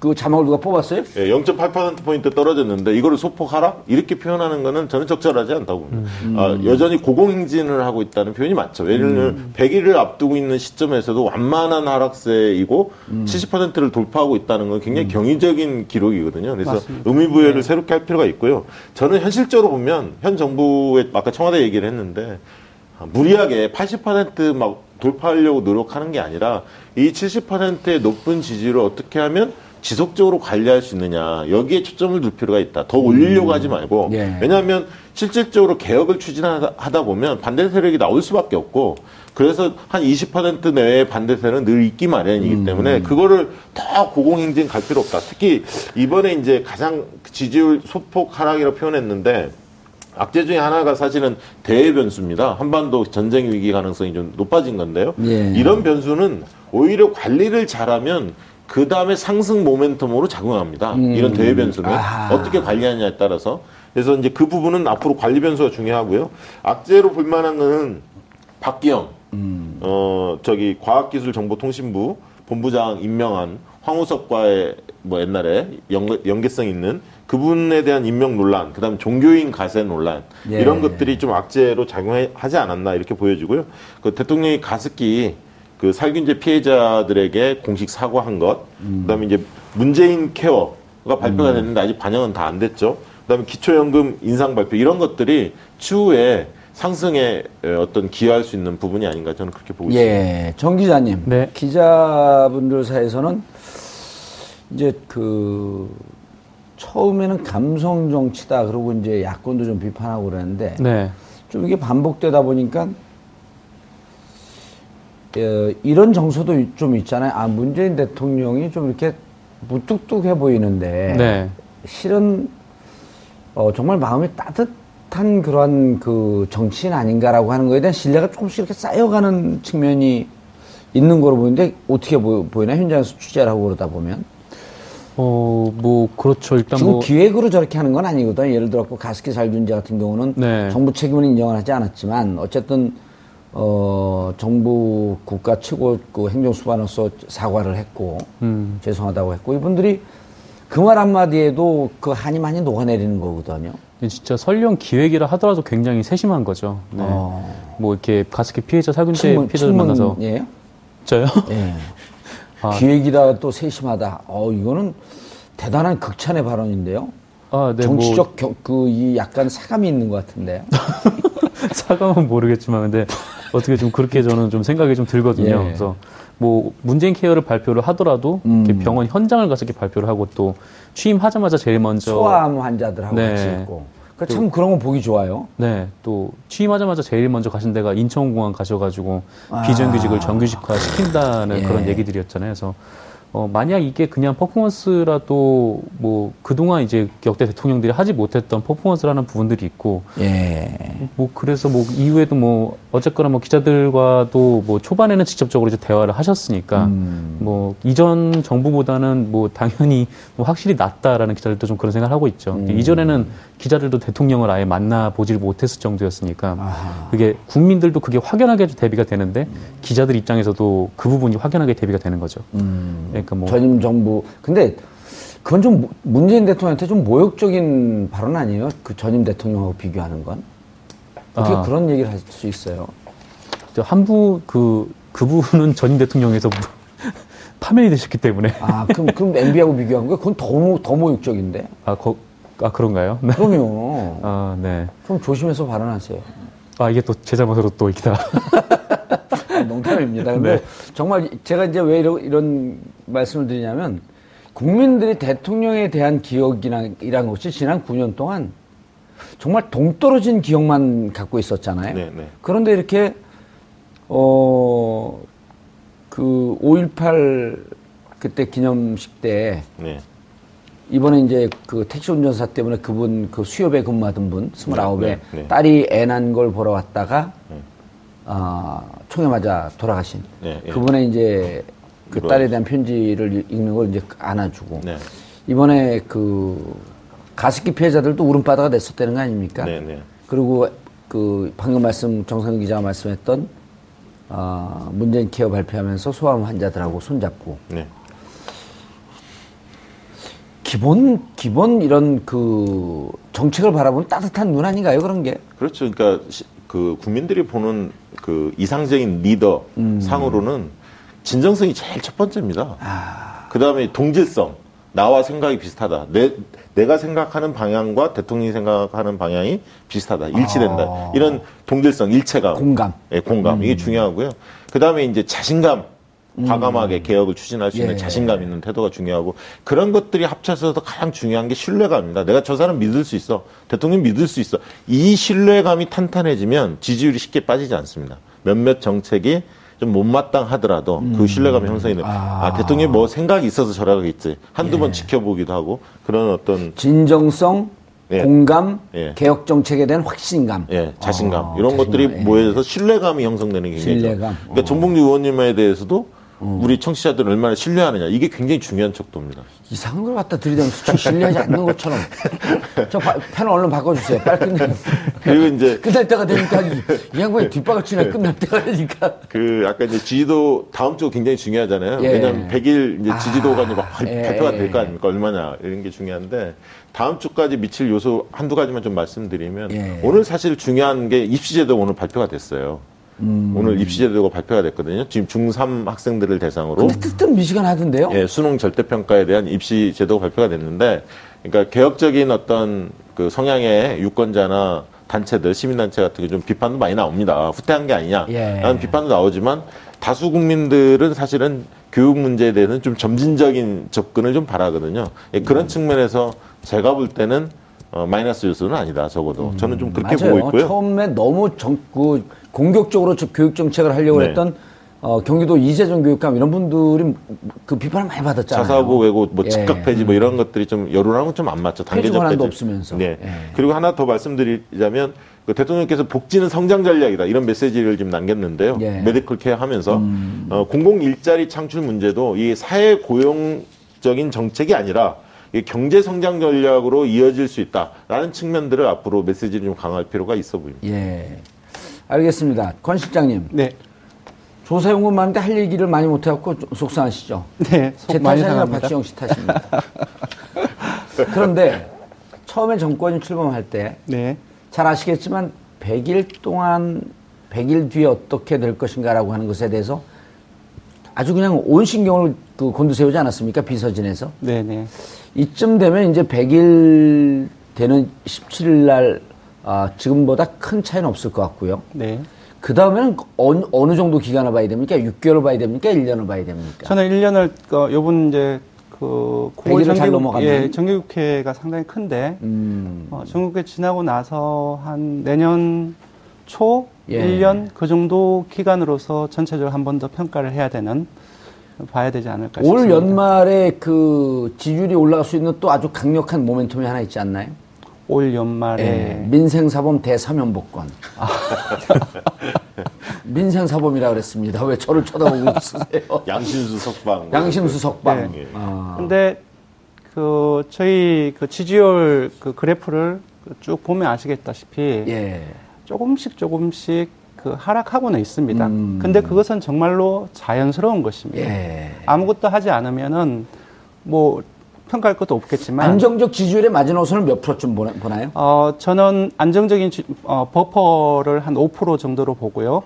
그 자막을 누가 뽑았어요? 예, 0.8%포인트 떨어졌는데 이거를 소폭 하락? 이렇게 표현하는 거는 저는 적절하지 않다고 봅니다. 여전히 고공행진을 하고 있다는 표현이 맞죠. 예를 들면 100일을 앞두고 있는 시점에서도 완만한 하락세이고 70%를 돌파하고 있다는 건 굉장히 경이적인 기록이거든요. 그래서 맞습니다. 의미부여를 새롭게 할 필요가 있고요. 저는 현실적으로 보면 현 정부의 아까 청와대 얘기를 했는데 무리하게 80% 막 돌파하려고 노력하는 게 아니라 이 70%의 높은 지지를 어떻게 하면 지속적으로 관리할 수 있느냐 여기에 초점을 둘 필요가 있다. 더 올리려고 하지 말고 왜냐하면 실질적으로 개혁을 추진하다 보면 반대 세력이 나올 수밖에 없고 그래서 한 20% 내외의 반대 세력은 늘 있기 마련이기 때문에 그거를 더 고공행진 갈 필요 없다. 특히 이번에 이제 가장 지지율 소폭 하락이라고 표현했는데 악재 중에 하나가 사실은 대외 변수입니다. 한반도 전쟁 위기 가능성이 좀 높아진 건데요. 이런 변수는 오히려 관리를 잘하면 그 다음에 상승 모멘텀으로 작용합니다. 이런 대외 변수는 어떻게 관리하느냐에 따라서. 그래서 이제 그 부분은 앞으로 관리 변수가 중요하고요. 악재로 볼 만한 거는 박기영, 저기 과학기술정보통신부 본부장 임명한 황우석과의 뭐 옛날에 연계성 있는 그분에 대한 임명 논란, 그다음 종교인 가세 논란 이런 것들이 좀 악재로 작용하지 않았나 이렇게 보여지고요. 그 대통령이 가습기 그 살균제 피해자들에게 공식 사과한 것, 그다음에 이제 문재인 케어가 발표가 됐는데 아직 반영은 다 안 됐죠. 그다음에 기초연금 인상 발표 이런 것들이 추후에 상승에 어떤 기여할 수 있는 부분이 아닌가 저는 그렇게 보고 있습니다. 정 기자님, 기자분들 사이에서는 이제 처음에는 감성 정치다 그러고 이제 야권도 좀 비판하고 그랬는데 좀 이게 반복되다 보니까 이런 정서도 좀 있잖아요. 아 문재인 대통령이 좀 이렇게 무뚝뚝해 보이는데 실은 정말 마음이 따뜻한 그러한 그 정치인 아닌가라고 하는 거에 대한 신뢰가 조금씩 이렇게 쌓여가는 측면이 있는 걸로 보이는데 어떻게 보이나 현장에서 취재를 하고 그러다 보면. 뭐 그렇죠. 일단 지금 뭐 기획으로 저렇게 하는 건 아니거든. 예를 들어 가습기 살균제 같은 경우는 정부 책임은 인정을 하지 않았지만 어쨌든 정부 국가 최고 그 행정수반으로서 사과를 했고 죄송하다고 했고 이분들이 그 말 한마디에도 그 한이 많이 녹아내리는 거거든요. 진짜 설령 기획이라 하더라도 굉장히 세심한 거죠. 뭐 이렇게 가습기 피해자 살균제 피해자들 만나서 저요? 기획이다 또 세심하다. 이거는 대단한 극찬의 발언인데요. 정치적 이 약간 사감이 있는 것 같은데요. 사감은 모르겠지만, 근데 어떻게 좀 그렇게 저는 좀 생각이 좀 들거든요. 그래서 뭐 문재인 케어를 발표를 하더라도 이렇게 병원 현장을 가서 이렇게 발표를 하고 또 취임하자마자 제일 먼저 소아암 환자들하고 같이 있고. 참 그런 거 보기 좋아요. 네. 또 취임하자마자 제일 먼저 가신 데가 인천공항 가셔가지고 비정규직을 정규직화 시킨다는 그런 얘기들이었잖아요. 그래서 만약 이게 그냥 퍼포먼스라도 뭐 그동안 이제 역대 대통령들이 하지 못했던 퍼포먼스라는 부분들이 있고 뭐 그래서 뭐 이후에도 뭐 어쨌거나 뭐 기자들과도 뭐 초반에는 직접적으로 이제 대화를 하셨으니까 뭐 이전 정부보다는 뭐 당연히 뭐 확실히 낫다라는 기자들도 좀 그런 생각을 하고 있죠. 이전에는 기자들도 대통령을 아예 만나 보질 못했을 정도였으니까 그게 국민들도 그게 확연하게 대비가 되는데 기자들 입장에서도 그 부분이 확연하게 대비가 되는 거죠. 그러니까 뭐 전임 정부 근데 그건 좀 문재인 대통령한테 좀 모욕적인 발언 아니에요? 그 전임 대통령하고 비교하는 건 어떻게 그런 얘기를 할 수 있어요? 한부 그분은 전임 대통령에서 파면이 되셨기 때문에 그럼 MB하고 비교한 거예요? 그건 더 모욕적인데? 그런가요? 네. 그럼요. 네. 좀 조심해서 발언하세요. 이게 또 제 잘못으로 또 이렇게 다. 농담입니다. 근데 정말 제가 이제 왜 이런 말씀을 드리냐면 국민들이 대통령에 대한 기억이란 것이 지난 9년 동안 정말 동떨어진 기억만 갖고 있었잖아요. 네네. 그런데 이렇게 그 5.18 그때 기념식 때 이번에 이제 그 택시 운전사 때문에 그분 그 수협에 근무하던 분 29에 딸이 애 난 걸 보러 왔다가 총에 맞아 돌아가신 그분의 이제 그 딸에 대한 편지를 읽는 걸 이제 안아주고 이번에 그 가습기 피해자들도 울음바다가 됐었다는 거 아닙니까? 그리고 그 방금 정상근 기자가 말씀했던 문재인 케어 발표하면서 소아암 환자들하고 손잡고 기본 이런 그 정책을 바라보는 따뜻한 눈 아닌가요? 그런 게 그렇죠. 그러니까 그 국민들이 보는 그 이상적인 리더 상으로는 진정성이 제일 첫 번째입니다. 그 다음에 동질성, 나와 생각이 비슷하다. 내가 생각하는 방향과 대통령이 생각하는 방향이 비슷하다. 일치된다. 이런 동질성, 일체감, 공감, 이게 중요하고요. 그 다음에 이제 자신감. 과감하게 개혁을 추진할 수 있는 자신감 있는 태도가 중요하고 그런 것들이 합쳐서도 가장 중요한 게 신뢰감입니다. 내가 저 사람 믿을 수 있어. 대통령 믿을 수 있어. 이 신뢰감이 탄탄해지면 지지율이 쉽게 빠지지 않습니다. 몇몇 정책이 좀 못마땅하더라도 그 신뢰감이 형성이 됩니다. 대통령이 뭐 생각이 있어서 저러겠지. 한두 번 지켜보기도 하고 그런 어떤 진정성, 공감, 개혁 정책에 대한 확신감, 자신감 이런 것들이 모여서 신뢰감이 형성되는 게 신뢰감. 그러니까 정봉주 의원님에 대해서도 우리 청취자들은 얼마나 신뢰하느냐. 이게 굉장히 중요한 척도입니다. 이상한 걸 갖다 들이대면서 저 신뢰하지 않는 것처럼. 저 패널 얼른 바꿔주세요. 빨리 끝내요. 그리고 이제. 끝날 때가 되니까, 이 양반이 뒷박을 치나 끝날 때가 되니까. 아까 이제 지지도, 다음 주 굉장히 중요하잖아요. 왜냐면 100일 이제 지지도가 이제 막 발표가 될 거 아닙니까? 얼마냐. 이런 게 중요한데. 다음 주까지 미칠 요소 한두 가지만 좀 말씀드리면. 오늘 사실 중요한 게 입시제도 오늘 발표가 됐어요. 오늘 입시제도가 발표가 됐거든요. 지금 중3 학생들을 대상으로. 근데 뜻은 미지근하던데요? 수능 절대평가에 대한 입시제도가 발표가 됐는데, 그러니까 개혁적인 어떤 그 성향의 유권자나 단체들, 시민단체 같은 게 좀 비판도 많이 나옵니다. 후퇴한 게 아니냐. 라는 비판도 나오지만, 다수 국민들은 사실은 교육 문제에 대해서는 좀 점진적인 접근을 좀 바라거든요. 그런 측면에서 제가 볼 때는 마이너스 요소는 아니다, 적어도. 저는 좀 그렇게 맞아요. 보고 있고요. 처음에 너무 공격적으로 교육 정책을 하려고 했던 경기도 이재정 교육감 이런 분들이 그 비판을 많이 받았잖아요. 자사고 외고 뭐 즉각 폐지 뭐 이런 것들이 좀 여론하고는 좀 안 맞죠. 단계적 폐지 권한도 없으면서. 그리고 하나 더 말씀드리자면 그 대통령께서 복지는 성장 전략이다 이런 메시지를 지금 남겼는데요. 메디컬 케어 하면서 공공 일자리 창출 문제도 이 사회 고용적인 정책이 아니라 경제 성장 전략으로 이어질 수 있다라는 측면들을 앞으로 메시지를 좀 강화할 필요가 있어 보입니다. 알겠습니다. 권 실장님. 조사용 군 많은데 할 얘기를 많이 못해갖고 속상하시죠? 제 탓이 아니라 박시영 씨 탓입니다. 그런데 처음에 정권이 출범할 때 잘 아시겠지만 100일 동안 100일 뒤에 어떻게 될 것인가라고 하는 것에 대해서 아주 그냥 온 신경을 곤두세우지 않았습니까? 비서진에서. 이쯤 되면 이제 100일 되는 17일 날 지금보다 큰 차이는 없을 것 같고요. 그 다음에는 어느 정도 기간을 봐야 됩니까? 6개월을 봐야 됩니까? 1년을 봐야 됩니까? 저는 1년을, 요번 이제 그 100일을 잘 넘어가는 예, 정기국회가 상당히 큰데 정기국회 지나고 나서 한 내년 초 1년 그 정도 기간으로서 전체적으로 한 번 더 평가를 해야 되는 봐야 되지 않을까 싶습니다. 올 연말에 그 지지율이 올라갈 수 있는 또 아주 강력한 모멘텀이 하나 있지 않나요? 올 연말에 예, 민생사범 대사면복권. 아. 민생사범이라 그랬습니다. 왜 저를 쳐다보고 있으세요? 양심수 석방. 양심수 석방. 네. 아. 근데 그 저희 그 지지율 그 그래프를 쭉 보면 아시겠다시피 예. 조금씩 그 하락하고는 있습니다. 근데 그것은 정말로 자연스러운 것입니다. 예. 아무것도 하지 않으면은 뭐 평가할 것도 없겠지만 안정적 지지율의 마지노선을 몇 프로쯤 보나요? 저는 안정적인 버퍼를 한 5% 정도로 보고요.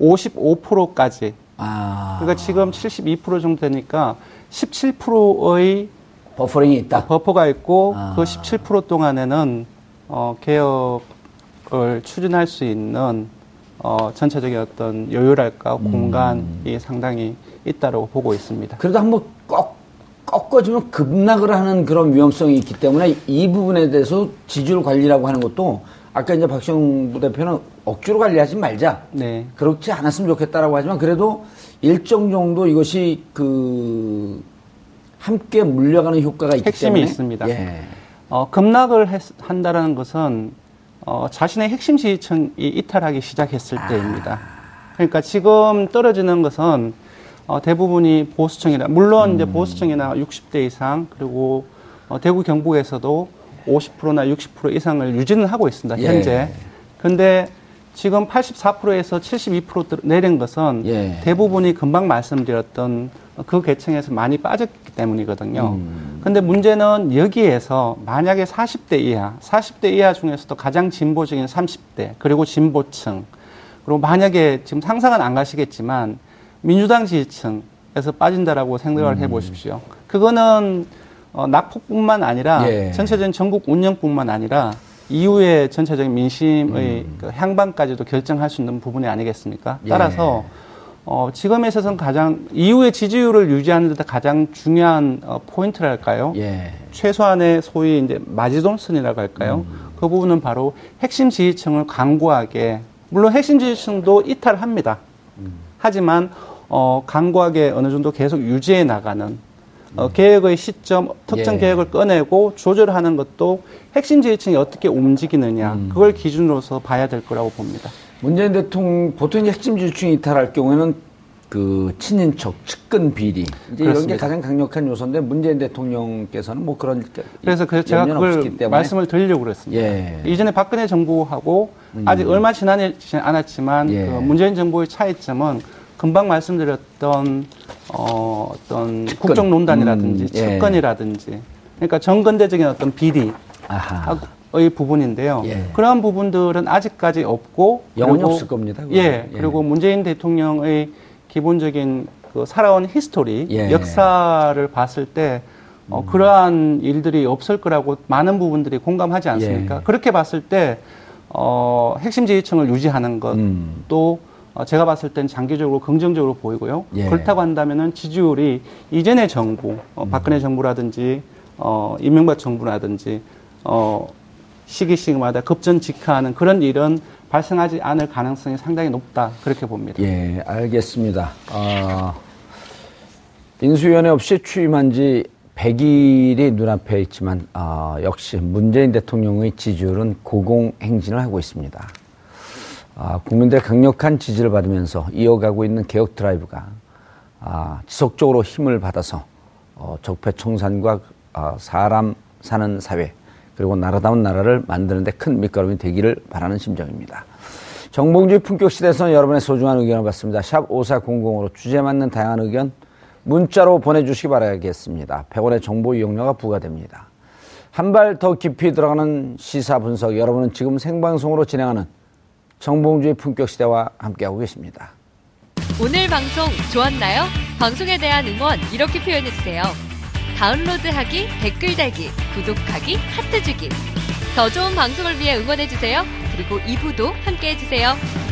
55%까지. 아. 그러니까 지금 72% 정도 되니까 17%의 버퍼링이 있다. 버퍼가 있고 아. 그 17% 동안에는 개혁을 추진할 수 있는 전체적인 어떤 여유랄까 공간이 상당히 있다고 보고 있습니다. 그래도 한번 꺾어지면 급락을 하는 그런 위험성이 있기 때문에 이 부분에 대해서 지지율 관리라고 하는 것도 아까 이제 박시영 부대표는 억지로 관리하지 말자. 네. 그렇지 않았으면 좋겠다라고 하지만 그래도 일정 정도 이것이 그 함께 물려가는 효과가 있기 핵심이 때문에. 있습니다. 예. 급락을 한다라는 것은 자신의 핵심 지지층이 이탈하기 시작했을 때입니다. 그러니까 지금 떨어지는 것은 대부분이 보수층이라 물론 이제 보수층이나 60대 이상 그리고 대구 경북에서도 50%나 60% 이상을 유지는 하고 있습니다. 현재. 그런데 예. 지금 84%에서 72% 내린 것은 예. 대부분이 금방 말씀드렸던 그 계층에서 많이 빠졌기 때문이거든요. 근데 문제는 여기에서 만약에 40대 이하 중에서도 가장 진보적인 30대 그리고 진보층 그리고 만약에 지금 상상은 안 가시겠지만 민주당 지지층에서 빠진다라고 생각을 해보십시오. 그거는 낙폭뿐만 아니라 예. 전체적인 전국 운영뿐만 아니라 이후에 전체적인 민심의 그 향방까지도 결정할 수 있는 부분이 아니겠습니까? 따라서 예. 지금에 있어서는 가장 이후의 지지율을 유지하는 데 가장 중요한 포인트랄까요? 예. 최소한의 소위 이제 마지노선이라고 할까요? 그 부분은 바로 핵심 지지층을 강구하게 물론 핵심 지지층도 이탈합니다. 하지만 강구하게 어느 정도 계속 유지해 나가는 개혁의 시점, 특정 예. 개혁을 꺼내고 조절하는 것도 핵심 지지층이 어떻게 움직이느냐 그걸 기준으로서 봐야 될 거라고 봅니다. 문재인 대통령 보통 이제 핵심 지지층이 이탈할 경우에는 그 친인척, 측근 비리 이제 이런 게 가장 강력한 요소인데 문재인 대통령께서는 뭐 그런 그래서 제가 그걸 말씀을 드리려고 그랬습니다. 예. 이전에 박근혜 정부하고 아직 얼마 지나지 않았지만 예. 그 문재인 정부의 차이점은 금방 말씀드렸던 어떤 측근. 국정농단이라든지 측근이라든지 예. 그러니까 정근대적인 어떤 비리. 아하. 의 부분인데요. 예. 그러한 부분들은 아직까지 없고 영원히 없을 겁니다. 그건. 예. 그리고 예. 문재인 대통령의 기본적인 그 살아온 히스토리, 예. 역사를 봤을 때 그러한 일들이 없을 거라고 많은 부분들이 공감하지 않습니까? 예. 그렇게 봤을 때 핵심 지지층을 유지하는 것 또 제가 봤을 땐 장기적으로 긍정적으로 보이고요. 예. 그렇다고 한다면은 지지율이 이전의 정부, 박근혜 정부라든지 이명박 정부라든지 시기시기마다 급전직하하는 그런 일은 발생하지 않을 가능성이 상당히 높다 그렇게 봅니다. 예, 알겠습니다. 인수위원회 없이 취임한 지 100일이 눈앞에 있지만 역시 문재인 대통령의 지지율은 고공행진을 하고 있습니다. 국민들의 강력한 지지를 받으면서 이어가고 있는 개혁 드라이브가 지속적으로 힘을 받아서 적폐청산과 사람 사는 사회 그리고 나라다운 나라를 만드는 데 큰 밑거름이 되기를 바라는 심정입니다. 정봉주의 품격 시대에서는 여러분의 소중한 의견을 받습니다. 샵 5400으로 주제에 맞는 다양한 의견 문자로 보내주시기 바라겠습니다. 100원의 정보 이용료가 부과됩니다. 한 발 더 깊이 들어가는 시사 분석 여러분은 지금 생방송으로 진행하는 정봉주의 품격 시대와 함께하고 계십니다. 오늘 방송 좋았나요? 방송에 대한 응원 이렇게 표현해주세요. 다운로드하기, 댓글 달기, 구독하기, 하트 주기. 더 좋은 방송을 위해 응원해주세요. 그리고 2부도 함께해주세요.